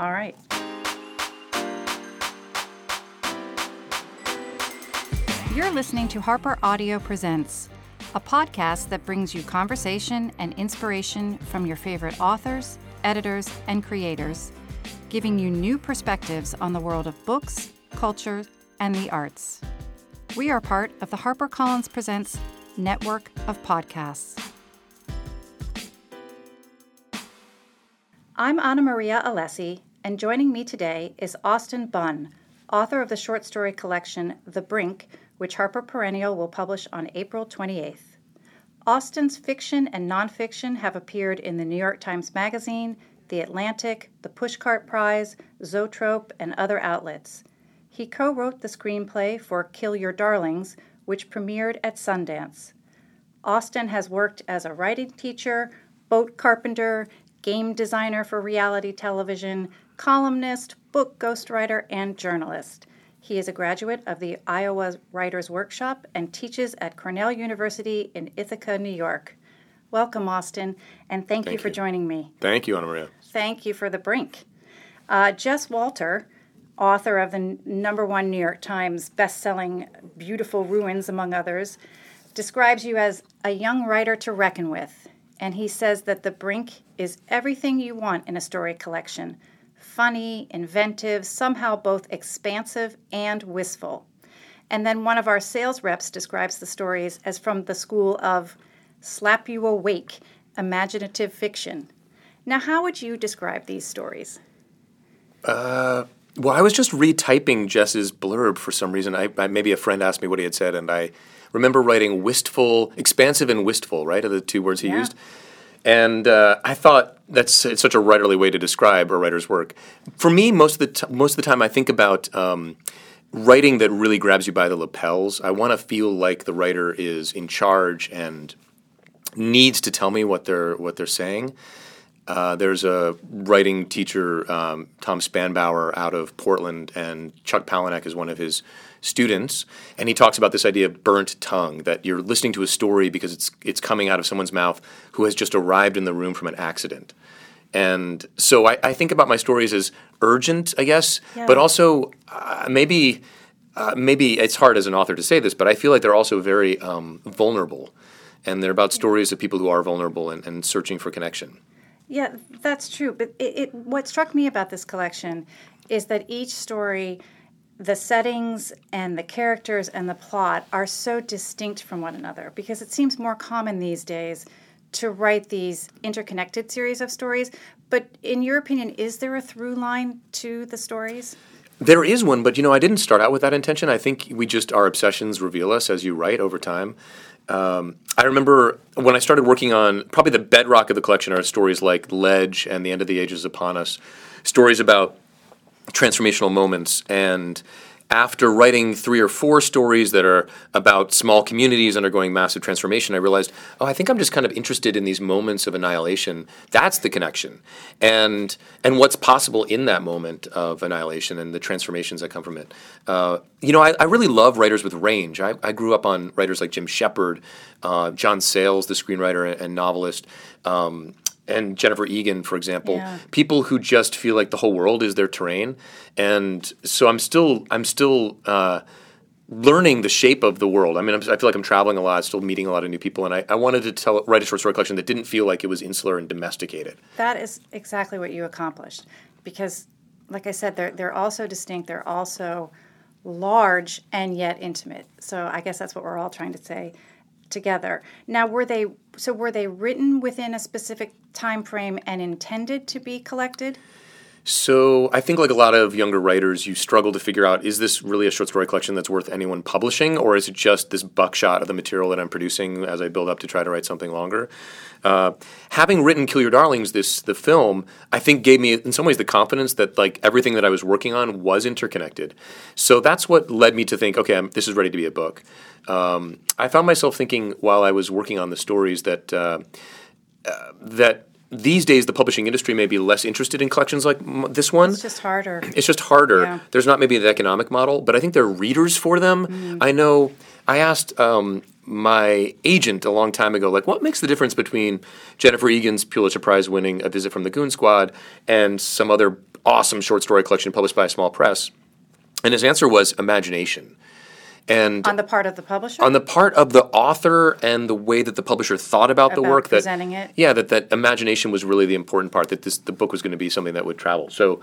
All right. You're listening to Harper Audio Presents, a podcast that brings you conversation and inspiration from your favorite authors, editors, and creators, giving you new perspectives on the world of books, culture, and the arts. We are part of the HarperCollins Presents Network of Podcasts. I'm Anna Maria Alessi, and joining me today is Austin Bunn, author of the short story collection The Brink, which Harper Perennial will publish on April 28th. Austin's fiction and nonfiction have appeared in the New York Times Magazine, The Atlantic, the Pushcart Prize, Zoetrope, and other outlets. He co-wrote the screenplay for Kill Your Darlings, which premiered at Sundance. Austin has worked as a writing teacher, boat carpenter, game designer for reality television, columnist, book ghostwriter, and journalist. He is a graduate of the Iowa Writers' Workshop and teaches at Cornell University in Ithaca, New York. Welcome, Austin, and thank you for joining me. Thank you, Anna Maria. Thank you for The Brink. Jess Walter, author of the number one New York Times best-selling Beautiful Ruins, among others, describes you as a young writer to reckon with, and he says that The Brink is everything you want in a story collection: funny, inventive, somehow both expansive and wistful. And then one of our sales reps describes the stories as from the school of slap you awake, imaginative fiction. Now, how would you describe these stories? Well, I was just retyping Jess's blurb for some reason. Maybe a friend asked me what he had said, and I remember writing wistful, expansive and wistful, right, are the two words he used. And I thought it's such a writerly way to describe a writer's work. For me, most of the time, I think about writing that really grabs you by the lapels. I want to feel like the writer is in charge and needs to tell me what they're saying. There's a writing teacher, Tom Spanbauer, out of Portland, and Chuck Palahniuk is one of his students, and he talks about this idea of burnt tongue, that you're listening to a story because it's coming out of someone's mouth who has just arrived in the room from an accident. And so I think about my stories as urgent, I guess, but also maybe it's hard as an author to say this, but I feel like they're also very vulnerable, and they're about stories of people who are vulnerable and searching for connection. Yeah, that's true. But what struck me about this collection is that each story, the settings and the characters and the plot are so distinct from one another, because it seems more common these days to write these interconnected series of stories. But in your opinion, is there a through line to the stories? There is one, but, I didn't start out with that intention. I think our obsessions reveal us as you write over time. I remember when I started working on, probably the bedrock of the collection are stories like Ledge and The End of the Ages Upon Us, stories about transformational moments. And after writing 3 or 4 stories that are about small communities undergoing massive transformation, I realized, I think I'm just kind of interested in these moments of annihilation. That's the connection. And what's possible in that moment of annihilation and the transformations that come from it. I really love writers with range. I grew up on writers like Jim Shepard, John Sayles, the screenwriter and novelist, and Jennifer Egan, for example, people who just feel like the whole world is their terrain. And so I'm still learning the shape of the world. I mean, I feel like I'm traveling a lot, still meeting a lot of new people, and I wanted to write a short story collection that didn't feel like it was insular and domesticated. That is exactly what you accomplished, because, like I said, they're also distinct. They're also large and yet intimate. So I guess that's what we're all trying to say together. Now, were they written within a specific time frame and intended to be collected? So I think, like a lot of younger writers, you struggle to figure out, is this really a short story collection that's worth anyone publishing, or is it just this buckshot of the material that I'm producing as I build up to try to write something longer? Having written Kill Your Darlings, the film, I think gave me, in some ways, the confidence that everything that I was working on was interconnected. So that's what led me to think, okay, this is ready to be a book. I found myself thinking while I was working on the stories that these days the publishing industry may be less interested in collections like this one. It's just harder. Yeah. There's not maybe the economic model, but I think there are readers for them. Mm-hmm. I know I asked my agent a long time ago, what makes the difference between Jennifer Egan's Pulitzer Prize winning A Visit from the Goon Squad and some other awesome short story collection published by a small press. And his answer was imagination. And on the part of the publisher? On the part of the author and the way that the publisher thought about the work. Presenting it? Yeah, that imagination was really the important part, that the book was going to be something that would travel. So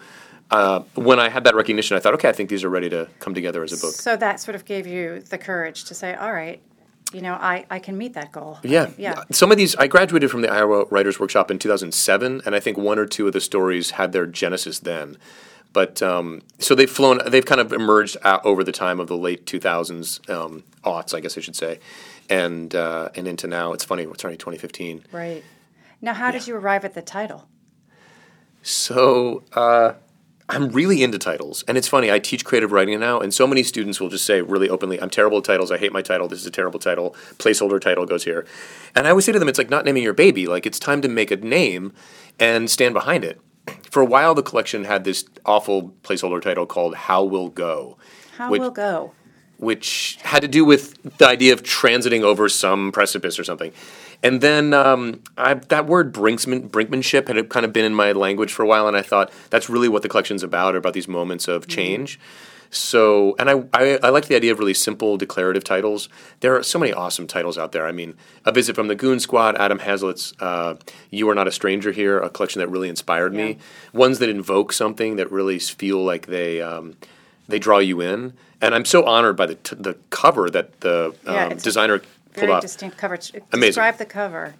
when I had that recognition, I thought, okay, I think these are ready to come together as a book. So that sort of gave you the courage to say, all right, you know, I can meet that goal. Yeah. Some of these, I graduated from the Iowa Writers' Workshop in 2007, and I think one or two of the stories had their genesis then. But so they've kind of emerged out over the time of the late 2000s, aughts, I guess I should say, and into now. It's funny, it's already 2015. Right. Now, how did you arrive at the title? So I'm really into titles. And it's funny, I teach creative writing now, and so many students will just say really openly, I'm terrible at titles, I hate my title, this is a terrible title, placeholder title goes here. And I always say to them, it's like not naming your baby. Like, it's time to make a name and stand behind it. For a while, the collection had this awful placeholder title called How Will Go. Which had to do with the idea of transiting over some precipice or something. And then that word brinkmanship had kind of been in my language for a while, and I thought that's really what the collection's about these moments of change. So, and I like the idea of really simple declarative titles. There are so many awesome titles out there. I mean, A Visit from the Goon Squad, Adam Hazlitt's You Are Not a Stranger Here, a collection that really inspired me. Ones that invoke something that really feel like they draw you in. And I'm so honored by the cover that the designer pulled off. Very distinct cover. Amazing. Describe the cover.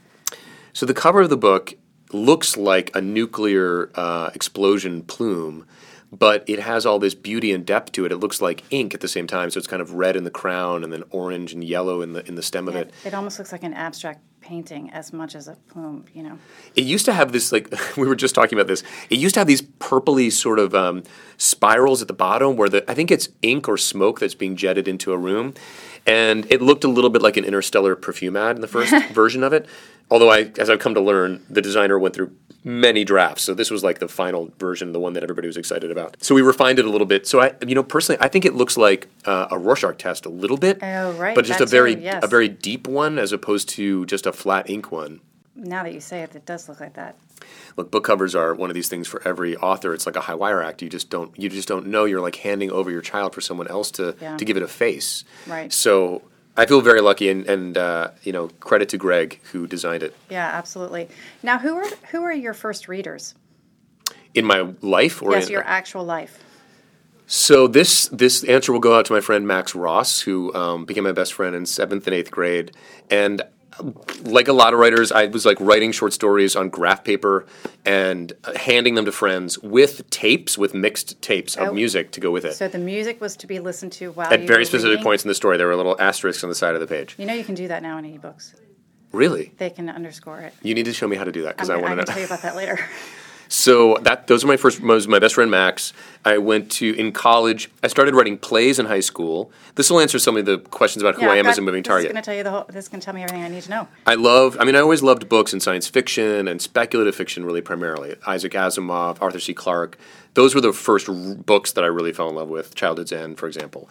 So the cover of the book looks like a nuclear explosion plume. But it has all this beauty and depth to it. It looks like ink at the same time, so it's kind of red in the crown and then orange and yellow in the stem of it. It almost looks like an abstract painting as much as a plume, you know. It used to have this, like, we were just talking about this. It used to have these purpley sort of spirals at the bottom where I think it's ink or smoke that's being jetted into a room. And it looked a little bit like an interstellar perfume ad in the first version of it. Although, as I've come to learn, the designer went through many drafts. So this was like the final version, the one that everybody was excited about. So we refined it a little bit. So personally, I think it looks like a Rorschach test a little bit. Oh, right. But just a very deep one as opposed to just a flat ink one. Now that you say it does look like that. Look, book covers are one of these things for every author. It's like a high wire act. You just don't know. You're like handing over your child for someone else to give it a face. Right. So I feel very lucky, and credit to Greg who designed it. Yeah, absolutely. Now, who are your first readers? In my life, or your actual life. So this answer will go out to my friend Max Ross, who became my best friend in 7th and 8th grade, and. Like a lot of writers, I was like writing short stories on graph paper and handing them to friends with mixed tapes of music to go with it. So the music was to be listened to while at very specific points in the story. There were little asterisks on the side of the page. You know, you can do that now in ebooks. Really? They can underscore it. You need to show me how to do that because I want to know. I can tell you about that later. So those are my best friend Max. I went to, in college, I started writing plays in high school. This will answer some of the questions about who I am as a moving target. This is going to tell me everything I need to know. I always loved books and science fiction and speculative fiction really primarily. Isaac Asimov, Arthur C. Clarke. Those were the first books that I really fell in love with. Childhood's End, for example.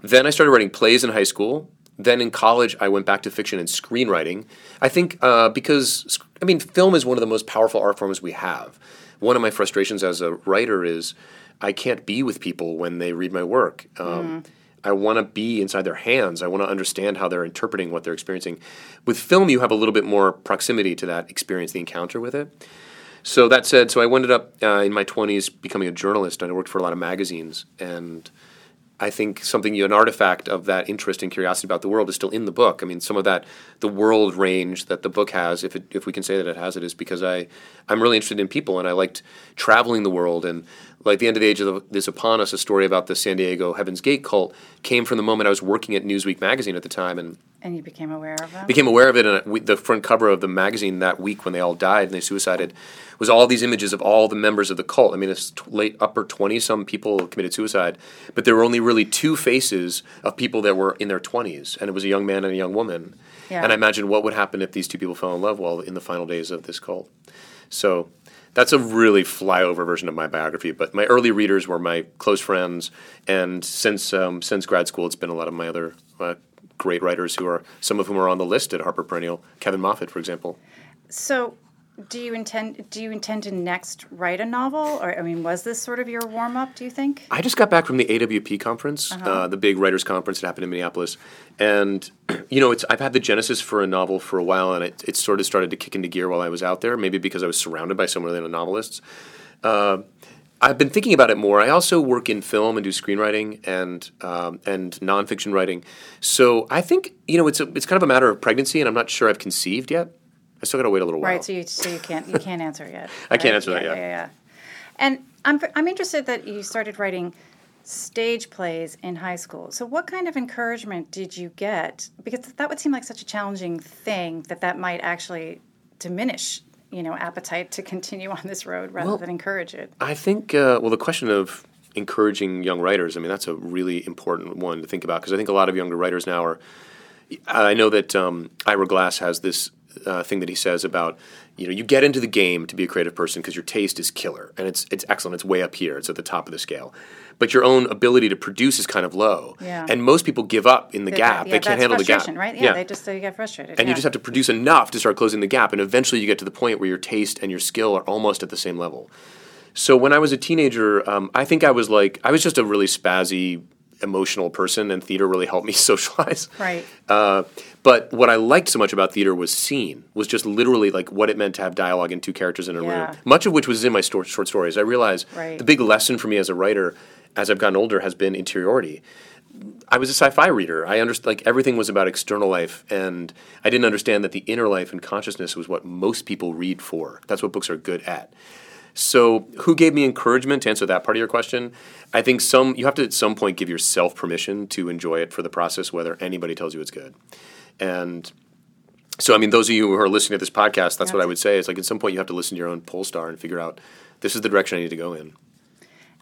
Then I started writing plays in high school. Then in college, I went back to fiction and screenwriting. I think because, I mean, film is one of the most powerful art forms we have. One of my frustrations as a writer is I can't be with people when they read my work. I want to be inside their hands. I want to understand how they're interpreting what they're experiencing. With film, you have a little bit more proximity to that experience, the encounter with it. So that said, so I ended up in my 20s becoming a journalist. I worked for a lot of magazines, and I think an artifact of that interest and curiosity about the world is still in the book. I mean, some of that, the world range that the book has, if we can say that it has it, is because I'm really interested in people and I liked traveling the world. And like The End of the Ages Upon Us, a story about the San Diego Heaven's Gate cult, came from the moment I was working at Newsweek magazine at the time. And you became aware of it? Became aware of it, and the front cover of the magazine that week when they all died and they suicided was all these images of all the members of the cult. I mean, it's late upper 20s, some people committed suicide, but there were only really two faces of people that were in their 20s, and it was a young man and a young woman. Yeah. And I imagine what would happen if these two people fell in love while in the final days of this cult. So that's a really flyover version of my biography, but my early readers were my close friends, and since grad school, it's been a lot of my other great writers who are, some of whom are on the list at Harper Perennial, Kevin Moffett, for example. So Do you intend to next write a novel? Or, I mean, was this sort of your warm-up, do you think? I just got back from the AWP conference, the big writers' conference that happened in Minneapolis. And, you know, I've had the genesis for a novel for a while, and it sort of started to kick into gear while I was out there, maybe because I was surrounded by so many other novelists. I've been thinking about it more. I also work in film and do screenwriting and nonfiction writing. So I think, you know, it's kind of a matter of pregnancy, and I'm not sure I've conceived yet. I still got to wait a little while. Right, so you can't answer yet. I can't answer that yet. Yeah. And I'm interested that you started writing stage plays in high school. So what kind of encouragement did you get? Because that would seem like such a challenging thing that might actually diminish, you know, appetite to continue on this road rather than encourage it. I think, the question of encouraging young writers, I mean, that's a really important one to think about because I think a lot of younger writers now are – I know that Ira Glass has this – thing that he says about, you know, you get into the game to be a creative person because your taste is killer and it's excellent. It's way up here. It's at the top of the scale. But your own ability to produce is kind of low. Yeah. And most people give up in the gap. Yeah, they can't handle the gap. Right? Yeah, they get frustrated. And you just have to produce enough to start closing the gap. And eventually you get to the point where your taste and your skill are almost at the same level. So when I was a teenager, I think I was just a really spazzy, emotional person, and theater really helped me socialize. Right. But what I liked so much about theater was scene, was just literally like what it meant to have dialogue and two characters in a room, much of which was in my short stories. I realized the big lesson for me as a writer as I've gotten older has been interiority. I was a sci-fi reader. I understood everything was about external life, and I didn't understand that the inner life and consciousness was what most people read for. That's what books are good at. So who gave me encouragement to answer that part of your question? I think you have to at some point give yourself permission to enjoy it for the process, whether anybody tells you it's good. And so, I mean, those of you who are listening to this podcast, that's what I would say. It's like at some point you have to listen to your own pole star and figure out this is the direction I need to go in.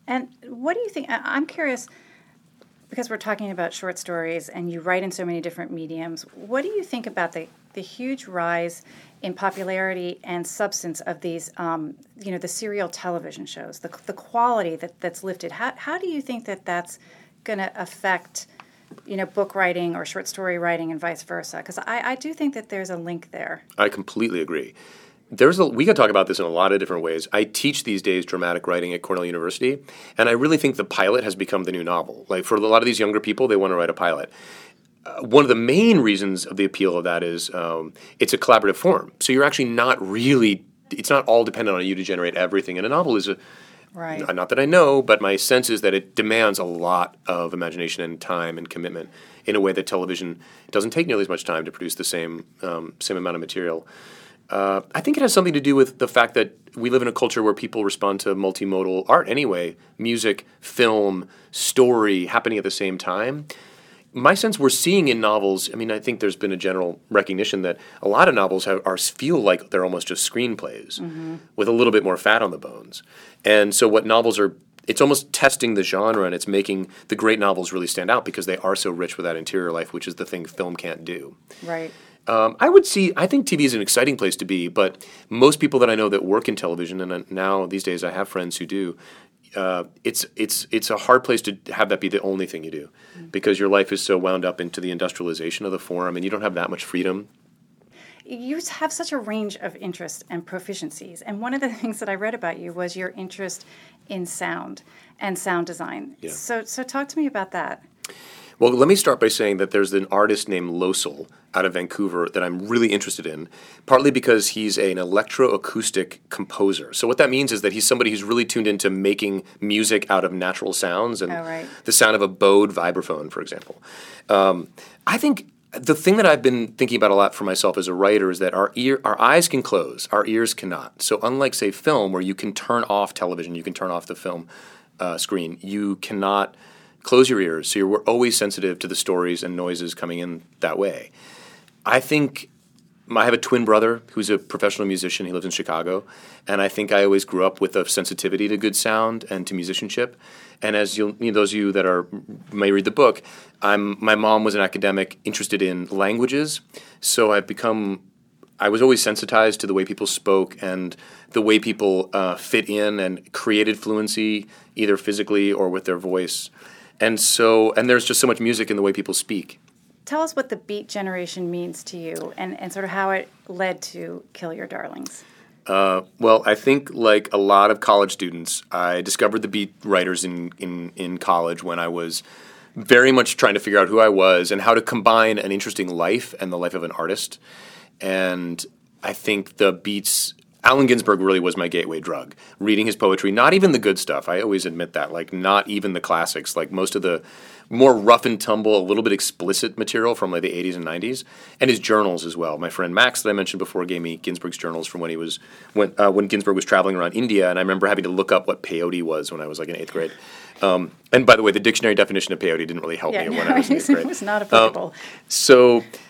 And what do you think? I'm curious, because we're talking about short stories and you write in so many different mediums, what do you think about the huge rise in popularity and substance of these, you know, the serial television shows, the quality that's lifted? How do you think that that's going to affect, you know, book writing or short story writing and vice versa? Because I do think that there's a link there. I completely agree. We could talk about this in a lot of different ways. I teach these days dramatic writing at Cornell University, and I really think the pilot has become the new novel. Like for a lot of these younger people, they want to write a pilot. One of the main reasons of the appeal of that is it's a collaborative form. So you're actually not really – it's not all dependent on you to generate everything. And a novel is not that I know, but my sense is that it demands a lot of imagination and time and commitment in a way that television doesn't take nearly as much time to produce the same amount of material. I think it has something to do with the fact that we live in a culture where people respond to multimodal art anyway, music, film, story happening at the same time. My sense we're seeing in novels, I mean, I think there's been a general recognition that a lot of novels feel like they're almost just screenplays with a little bit more fat on the bones. And so what novels are, it's almost testing the genre, and it's making the great novels really stand out because they are so rich with that interior life, which is the thing film can't do. Right. I think TV is an exciting place to be, but most people that I know that work in television, and now these days I have friends who do, it's a hard place to have that be the only thing you do because your life is so wound up into the industrialization of the form and you don't have that much freedom. You have such a range of interests and proficiencies. And one of the things that I read about you was your interest in sound and sound design. Yeah. So talk to me about that. Well, let me start by saying that there's an artist named Losel out of Vancouver that I'm really interested in, partly because he's an electroacoustic composer. So what that means is that he's somebody who's really tuned into making music out of natural sounds and the sound of a Bode vibraphone, for example. I think the thing that I've been thinking about a lot for myself as a writer is that our eyes can close, our ears cannot. So unlike, say, film, where you can turn off television, you can turn off the film screen, you cannot close your ears, so we're always sensitive to the stories and noises coming in that way. I think I have a twin brother who's a professional musician. He lives in Chicago. And I think I always grew up with a sensitivity to good sound and to musicianship. And as those of you that may read the book, my mom was an academic interested in languages. So I was always sensitized to the way people spoke and the way people fit in and created fluency, either physically or with their voice. And there's just so much music in the way people speak. Tell us what the Beat Generation means to you and sort of how it led to Kill Your Darlings. Well, I think like a lot of college students, I discovered the beat writers in college when I was very much trying to figure out who I was and how to combine an interesting life and the life of an artist. And I think the beats, Allen Ginsberg really was my gateway drug. Reading his poetry, not even the good stuff. I always admit that, like not even the classics, like most of the more rough and tumble, a little bit explicit material from like the 80s and 90s, and his journals as well. My friend Max that I mentioned before gave me Ginsberg's journals from when he was when Ginsberg was traveling around India, and I remember having to look up what peyote was when I was like in 8th grade. And by the way, the dictionary definition of peyote didn't really help me when I was in 8th grade. It was not applicable.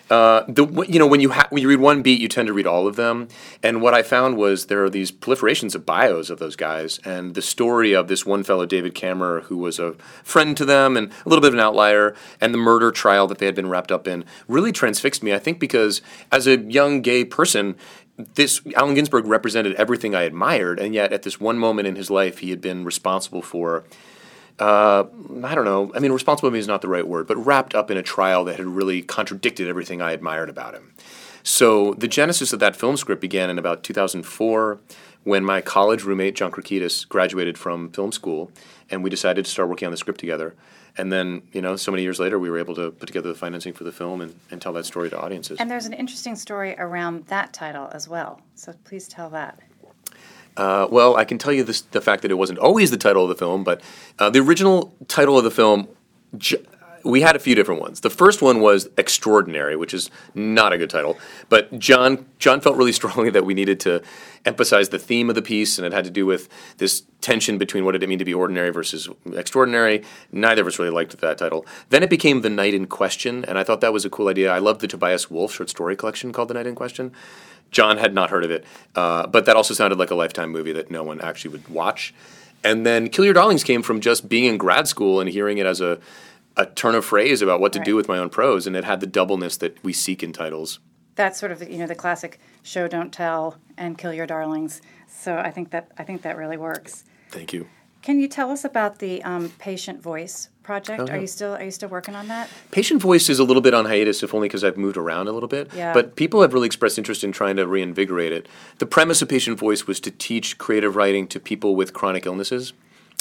When you read one beat, you tend to read all of them. And what I found was there are these proliferations of bios of those guys, and the story of this one fellow, David Kammerer, who was a friend to them and a little bit of an outlier, and the murder trial that they had been wrapped up in really transfixed me, I think, because as a young gay person, this Allen Ginsberg represented everything I admired, and yet at this one moment in his life, he had been responsible for... responsibility is not the right word, but wrapped up in a trial that had really contradicted everything I admired about him. So the genesis of that film script began in about 2004 when my college roommate, John Krakitis, graduated from film school, and we decided to start working on the script together. And then, so many years later, we were able to put together the financing for the film and tell that story to audiences. And there's an interesting story around that title as well, so please tell that. Well, I can tell you this, the fact that it wasn't always the title of the film, but the original title of the film, we had a few different ones. The first one was Extraordinary, which is not a good title, but John felt really strongly that we needed to emphasize the theme of the piece, and it had to do with this tension between what did it mean to be ordinary versus extraordinary. Neither of us really liked that title. Then it became The Night in Question, and I thought that was a cool idea. I loved the Tobias Wolff short story collection called The Night in Question. John had not heard of it, but that also sounded like a Lifetime movie that no one actually would watch. And then Kill Your Darlings came from just being in grad school and hearing it as a turn of phrase about what to do with my own prose, and it had the doubleness that we seek in titles. That's sort of the classic show don't tell and Kill Your Darlings. So I think that really works. Thank you. Can you tell us about the Patient Voice project? Uh-huh. Are you still working on that? Patient Voice is a little bit on hiatus, if only because I've moved around a little bit. Yeah. But people have really expressed interest in trying to reinvigorate it. The premise of Patient Voice was to teach creative writing to people with chronic illnesses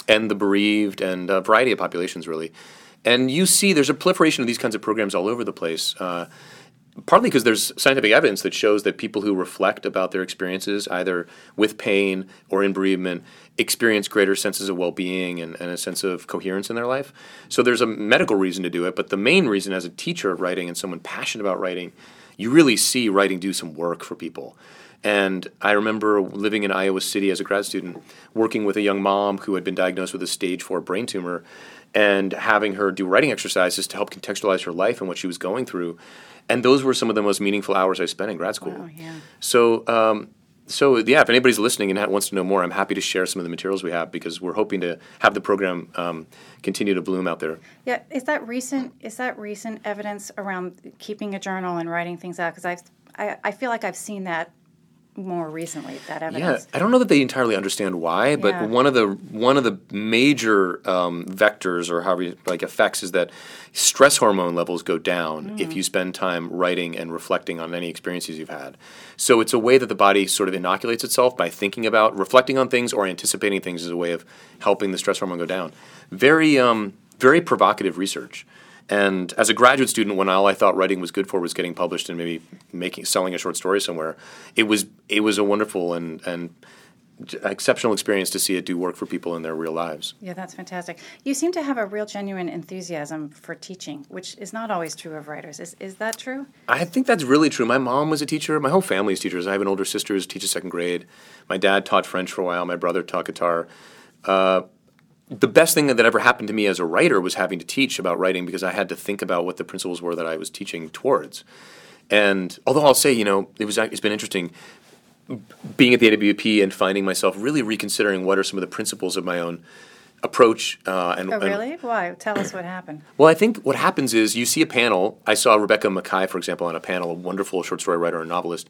and the bereaved and a variety of populations, really. And you see there's a proliferation of these kinds of programs all over the place, partly because there's scientific evidence that shows that people who reflect about their experiences, either with pain or in bereavement, experience greater senses of well-being and a sense of coherence in their life. So there's a medical reason to do it, but the main reason as a teacher of writing and someone passionate about writing, you really see writing do some work for people. And I remember living in Iowa City as a grad student, working with a young mom who had been diagnosed with a stage 4 brain tumor and having her do writing exercises to help contextualize her life and what she was going through. And those were some of the most meaningful hours I spent in grad school. Wow, yeah. So, if anybody's listening and wants to know more, I'm happy to share some of the materials we have because we're hoping to have the program continue to bloom out there. Yeah, is that recent evidence around keeping a journal and writing things out? Because I feel like I've seen that more recently, that evidence. Yeah, I don't know that they entirely understand why, but one of the major vectors or effects is that stress hormone levels go down if you spend time writing and reflecting on any experiences you've had. So it's a way that the body sort of inoculates itself by thinking about reflecting on things or anticipating things as a way of helping the stress hormone go down. Very, very provocative research. And as a graduate student, when all I thought writing was good for was getting published and maybe selling a short story somewhere, it was a wonderful and exceptional experience to see it do work for people in their real lives. Yeah, that's fantastic. You seem to have a real genuine enthusiasm for teaching, which is not always true of writers. Is that true? I think that's really true. My mom was a teacher. My whole family is teachers. I have an older sister who teaches second grade. My dad taught French for a while. My brother taught guitar. The best thing that ever happened to me as a writer was having to teach about writing because I had to think about what the principles were that I was teaching towards. And although I'll say, it's been interesting being at the AWP and finding myself really reconsidering what are some of the principles of my own approach. Really? Why? Tell us what happened. Well, I think what happens is you see a panel. I saw Rebecca Mackay, for example, on a panel, a wonderful short story writer and novelist.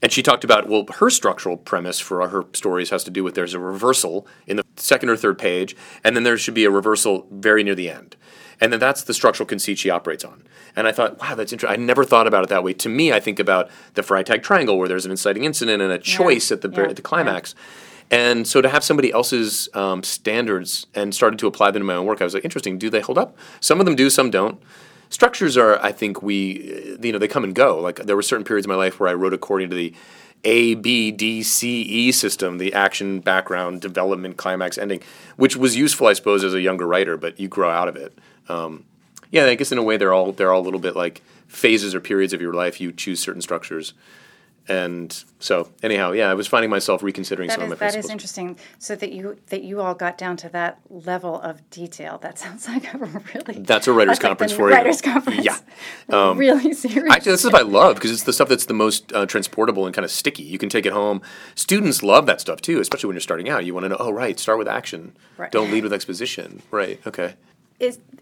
And she talked about, well, her structural premise for her stories has to do with there's a reversal in the second or third page, and then there should be a reversal very near the end. And then that's the structural conceit she operates on. And I thought, wow, that's interesting. I never thought about it that way. To me, I think about the Freitag Triangle where there's an inciting incident and a choice at the climax. Yeah. And so to have somebody else's standards and started to apply them to my own work, I was like, interesting, do they hold up? Some of them do, some don't. Structures are, I think, they come and go. Like there were certain periods of my life where I wrote according to the A, B, D, C, E system, the action, background, development, climax, ending, which was useful, I suppose, as a younger writer, but you grow out of it. I guess in a way they're all a little bit like phases or periods of your life. You choose certain structures. And so anyhow, I was finding myself reconsidering some of my principles. That is interesting. So that you all got down to that level of detail. That sounds like a really... That's a writer's conference for you. Writer's conference. Yeah. Really serious. Actually, this is what I love because it's the stuff that's the most transportable and kind of sticky. You can take it home. Students love that stuff too, especially when you're starting out. You want to know, start with action. Right. Don't lead with exposition. Right, okay.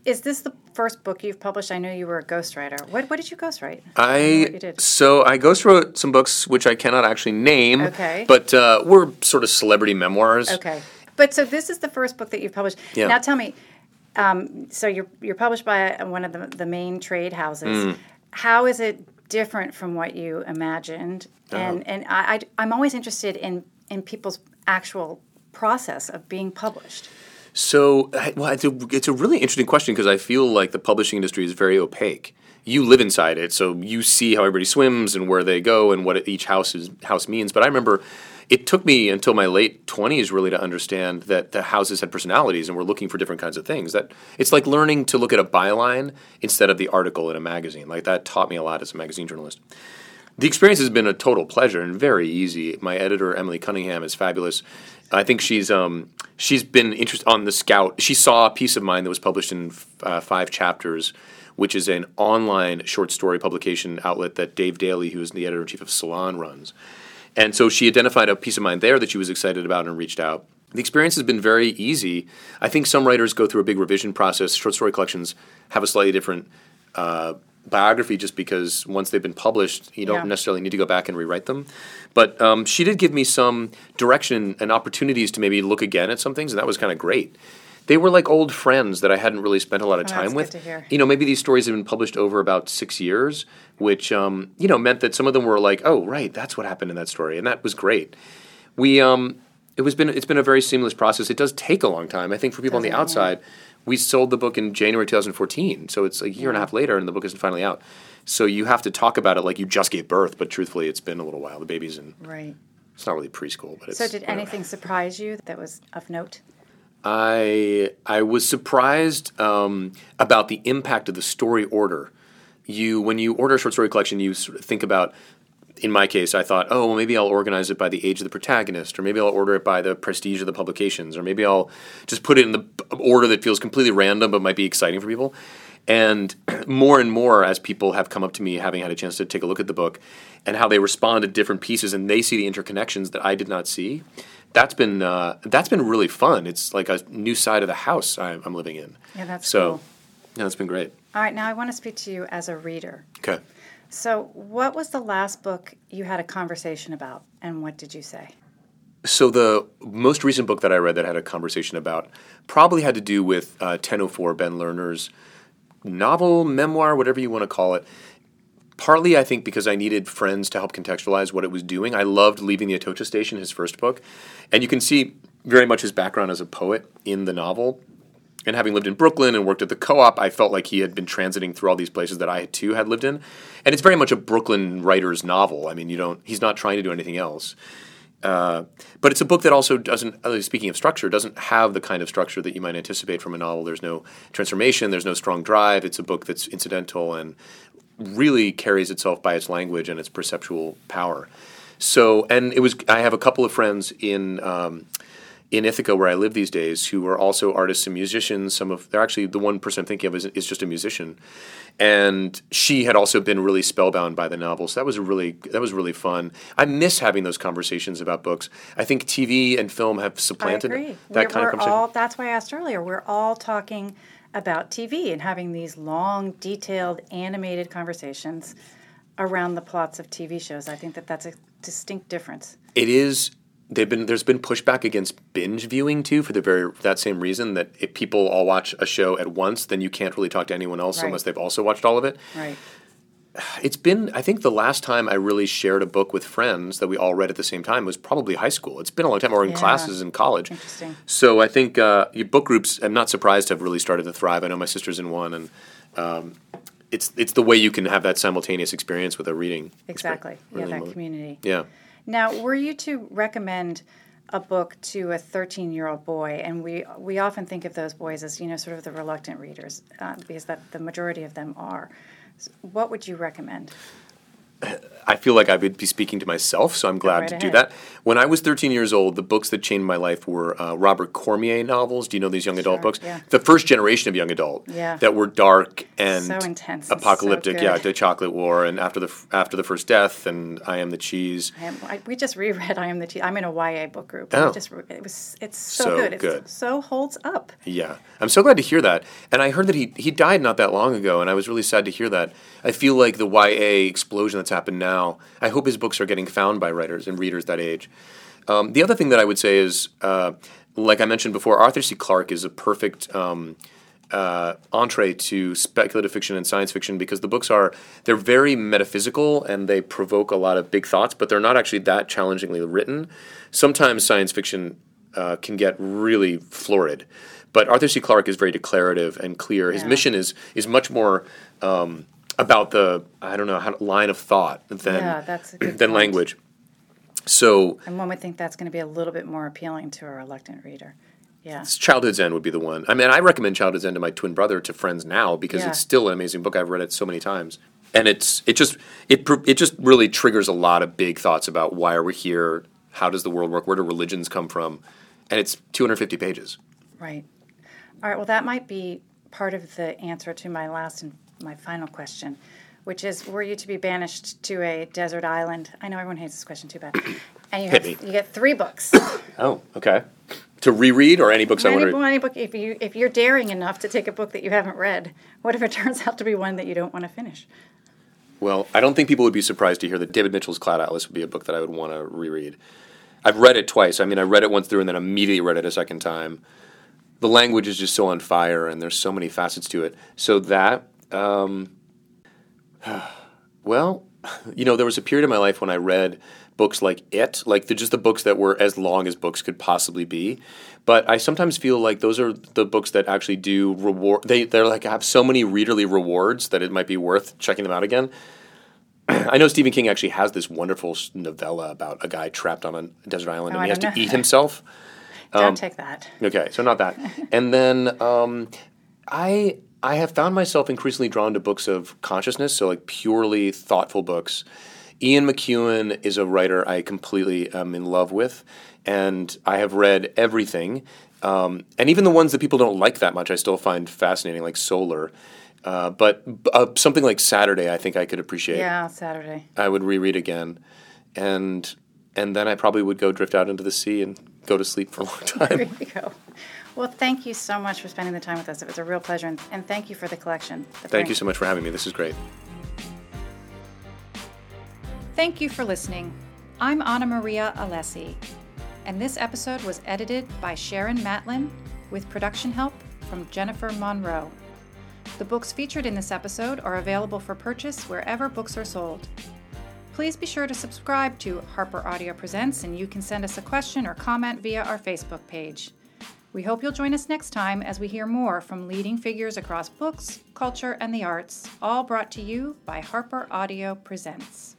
Is this the first book you've published? I know you were a ghostwriter. What did you ghostwrite? I ghostwrote some books which I cannot actually name, but were sort of celebrity memoirs. Okay. But so this is the first book that you've published. Yeah. Now tell me, so you're published by one of the main trade houses. Mm. How is it different from what you imagined? Uh-huh. And I'm always interested in people's actual process of being published. So, well, it's a really interesting question because I feel like the publishing industry is very opaque. You live inside it, so you see how everybody swims and where they go and what each house means. But I remember it took me until my late 20s really to understand that the houses had personalities and were looking for different kinds of things. That it's like learning to look at a byline instead of the article in a magazine. Like that taught me a lot as a magazine journalist. The experience has been a total pleasure and very easy. My editor, Emily Cunningham, is fabulous. I think she's been interested on the Scout. She saw a piece of mine that was published in 5 chapters, which is an online short story publication outlet that Dave Daly, who is the editor-in-chief of Salon, runs. And so she identified a piece of mine there that she was excited about and reached out. The experience has been very easy. I think some writers go through a big revision process. Short story collections have a slightly different biography just because once they've been published, you don't necessarily need to go back and rewrite them. But she did give me some direction and opportunities to maybe look again at some things, and that was kind of great. They were like old friends that I hadn't really spent a lot of time with. Good to hear. You know, maybe these stories have been published over about 6 years, which, meant that some of them were like, oh, right, that's what happened in that story, and that was great. It's been a very seamless process. It does take a long time, I think, for people on the outside. We sold the book in January 2014, so it's a year and a half later, and the book isn't finally out. So you have to talk about it like you just gave birth, but truthfully, it's been a little while. The baby's in. Right. It's not really preschool, but it's. So did anything surprise you that was of note? I was surprised about the impact of the story order. When you order a short story collection, you sort of think about. In my case, I thought, maybe I'll organize it by the age of the protagonist, or maybe I'll order it by the prestige of the publications, or maybe I'll just put it in the order that feels completely random but might be exciting for people. And more, as people have come up to me, having had a chance to take a look at the book, and how they respond to different pieces, and they see the interconnections that I did not see, that's been really fun. It's like a new side of the house I'm living in. Yeah, that's cool. Yeah, that's been great. All right, now I want to speak to you as a reader. Okay. So what was the last book you had a conversation about, and what did you say? So the most recent book that I read that I had a conversation about probably had to do with 1004, Ben Lerner's novel, memoir, whatever you want to call it. Partly, I think, because I needed friends to help contextualize what it was doing. I loved Leaving the Atocha Station, his first book. And you can see very much his background as a poet in the novel. And having lived in Brooklyn and worked at the Co-op, I felt like he had been transiting through all these places that I, too, had lived in. And it's very much a Brooklyn writer's novel. I mean, he's not trying to do anything else. But it's a book that also doesn't, speaking of structure, doesn't have the kind of structure that you might anticipate from a novel. There's no transformation. There's no strong drive. It's a book that's incidental and really carries itself by its language and its perceptual power. So, and it was, I have a couple of friends in Ithaca, where I live these days, who are also artists and musicians. They're actually, the one person I'm thinking of is just a musician, and she had also been really spellbound by the novel. So that was really fun. I miss having those conversations about books. I think TV and film have supplanted that kind of conversation. That's why I asked earlier. We're all talking about TV and having these long, detailed, animated conversations around the plots of TV shows. I think that that's a distinct difference. It is. There's been pushback against binge viewing too, for that same reason, that if people all watch a show at once, then you can't really talk to anyone else right. unless they've also watched all of it. Right. It's been, I think the last time I really shared a book with friends that we all read at the same time was probably high school. It's been a long time, or in classes in college. Interesting. So I think your book groups, I'm not surprised, have really started to thrive. I know my sister's in one, and it's the way you can have that simultaneous experience with a reading. Exactly. Yeah, that community. Yeah. Now, were you to recommend a book to a 13-year-old boy, and we often think of those boys as, you know, sort of the reluctant readers, because that the majority of them are. So what would you recommend? I feel like I would be speaking to myself, so I'm glad to do that. When I was 13 years old, the books that changed my life were Robert Cormier novels. Do you know these young adult books? Yeah. The first generation of young adult that were dark and so intense, apocalyptic. So The Chocolate War and After the First Death and I Am the Cheese. We just reread I Am the Cheese. I'm in a YA book group. Oh. It's so good. It so holds up. Yeah. I'm so glad to hear that. And I heard that he died not that long ago, and I was really sad to hear that. I feel like the YA explosion that's happened now, I hope his books are getting found by writers and readers that age. The other thing that I would say is, like I mentioned before, Arthur C. Clarke is a perfect entree to speculative fiction and science fiction, because the books they're very metaphysical and they provoke a lot of big thoughts, but they're not actually that challengingly written. Sometimes science fiction can get really florid, but Arthur C. Clarke is very declarative and clear. His mission is much more... about the, I don't know, line of thought than language. So, and one would think that's going to be a little bit more appealing to a reluctant reader. Yeah, Childhood's End would be the one. I mean, I recommend Childhood's End to my twin brother, to friends now, because it's still an amazing book. I've read it so many times, and it just really triggers a lot of big thoughts about why are we here, how does the world work, where do religions come from, and it's 250 pages. Right. All right. Well, that might be part of the answer to my last and my final question, which is, were you to be banished to a desert island? I know everyone hates this question too bad. And you get 3 books. Oh, okay. To reread, or any books I want to read? Any book. If you're daring enough to take a book that you haven't read, what if it turns out to be one that you don't want to finish? Well, I don't think people would be surprised to hear that David Mitchell's Cloud Atlas would be a book that I would want to reread. I've read it twice. I mean, I read it once through and then immediately read it a second time. The language is just so on fire, and there's so many facets to it. So that... well, you know, there was a period in my life when I read books like It, like just the books that were as long as books could possibly be. But I sometimes feel like those are the books that actually do reward. They're like, have so many readerly rewards that it might be worth checking them out again. I know Stephen King actually has this wonderful novella about a guy trapped on a desert island and he has to eat himself. Don't take that. Okay, so not that. And then I have found myself increasingly drawn to books of consciousness, so like purely thoughtful books. Ian McEwan is a writer I completely am in love with, and I have read everything. And even the ones that people don't like that much, I still find fascinating, like Solar. But something like Saturday, I think I could appreciate. Yeah, Saturday. I would reread again. And then I probably would go drift out into the sea and go to sleep for a long time. There you go. Well, thank you so much for spending the time with us. It was a real pleasure, and thank you for the collection. Thank you so much for having me. This is great. Thank you for listening. I'm Anna Maria Alessi, and this episode was edited by Sharon Matlin with production help from Jennifer Monroe. The books featured in this episode are available for purchase wherever books are sold. Please be sure to subscribe to Harper Audio Presents, and you can send us a question or comment via our Facebook page. We hope you'll join us next time as we hear more from leading figures across books, culture, and the arts, all brought to you by Harper Audio Presents.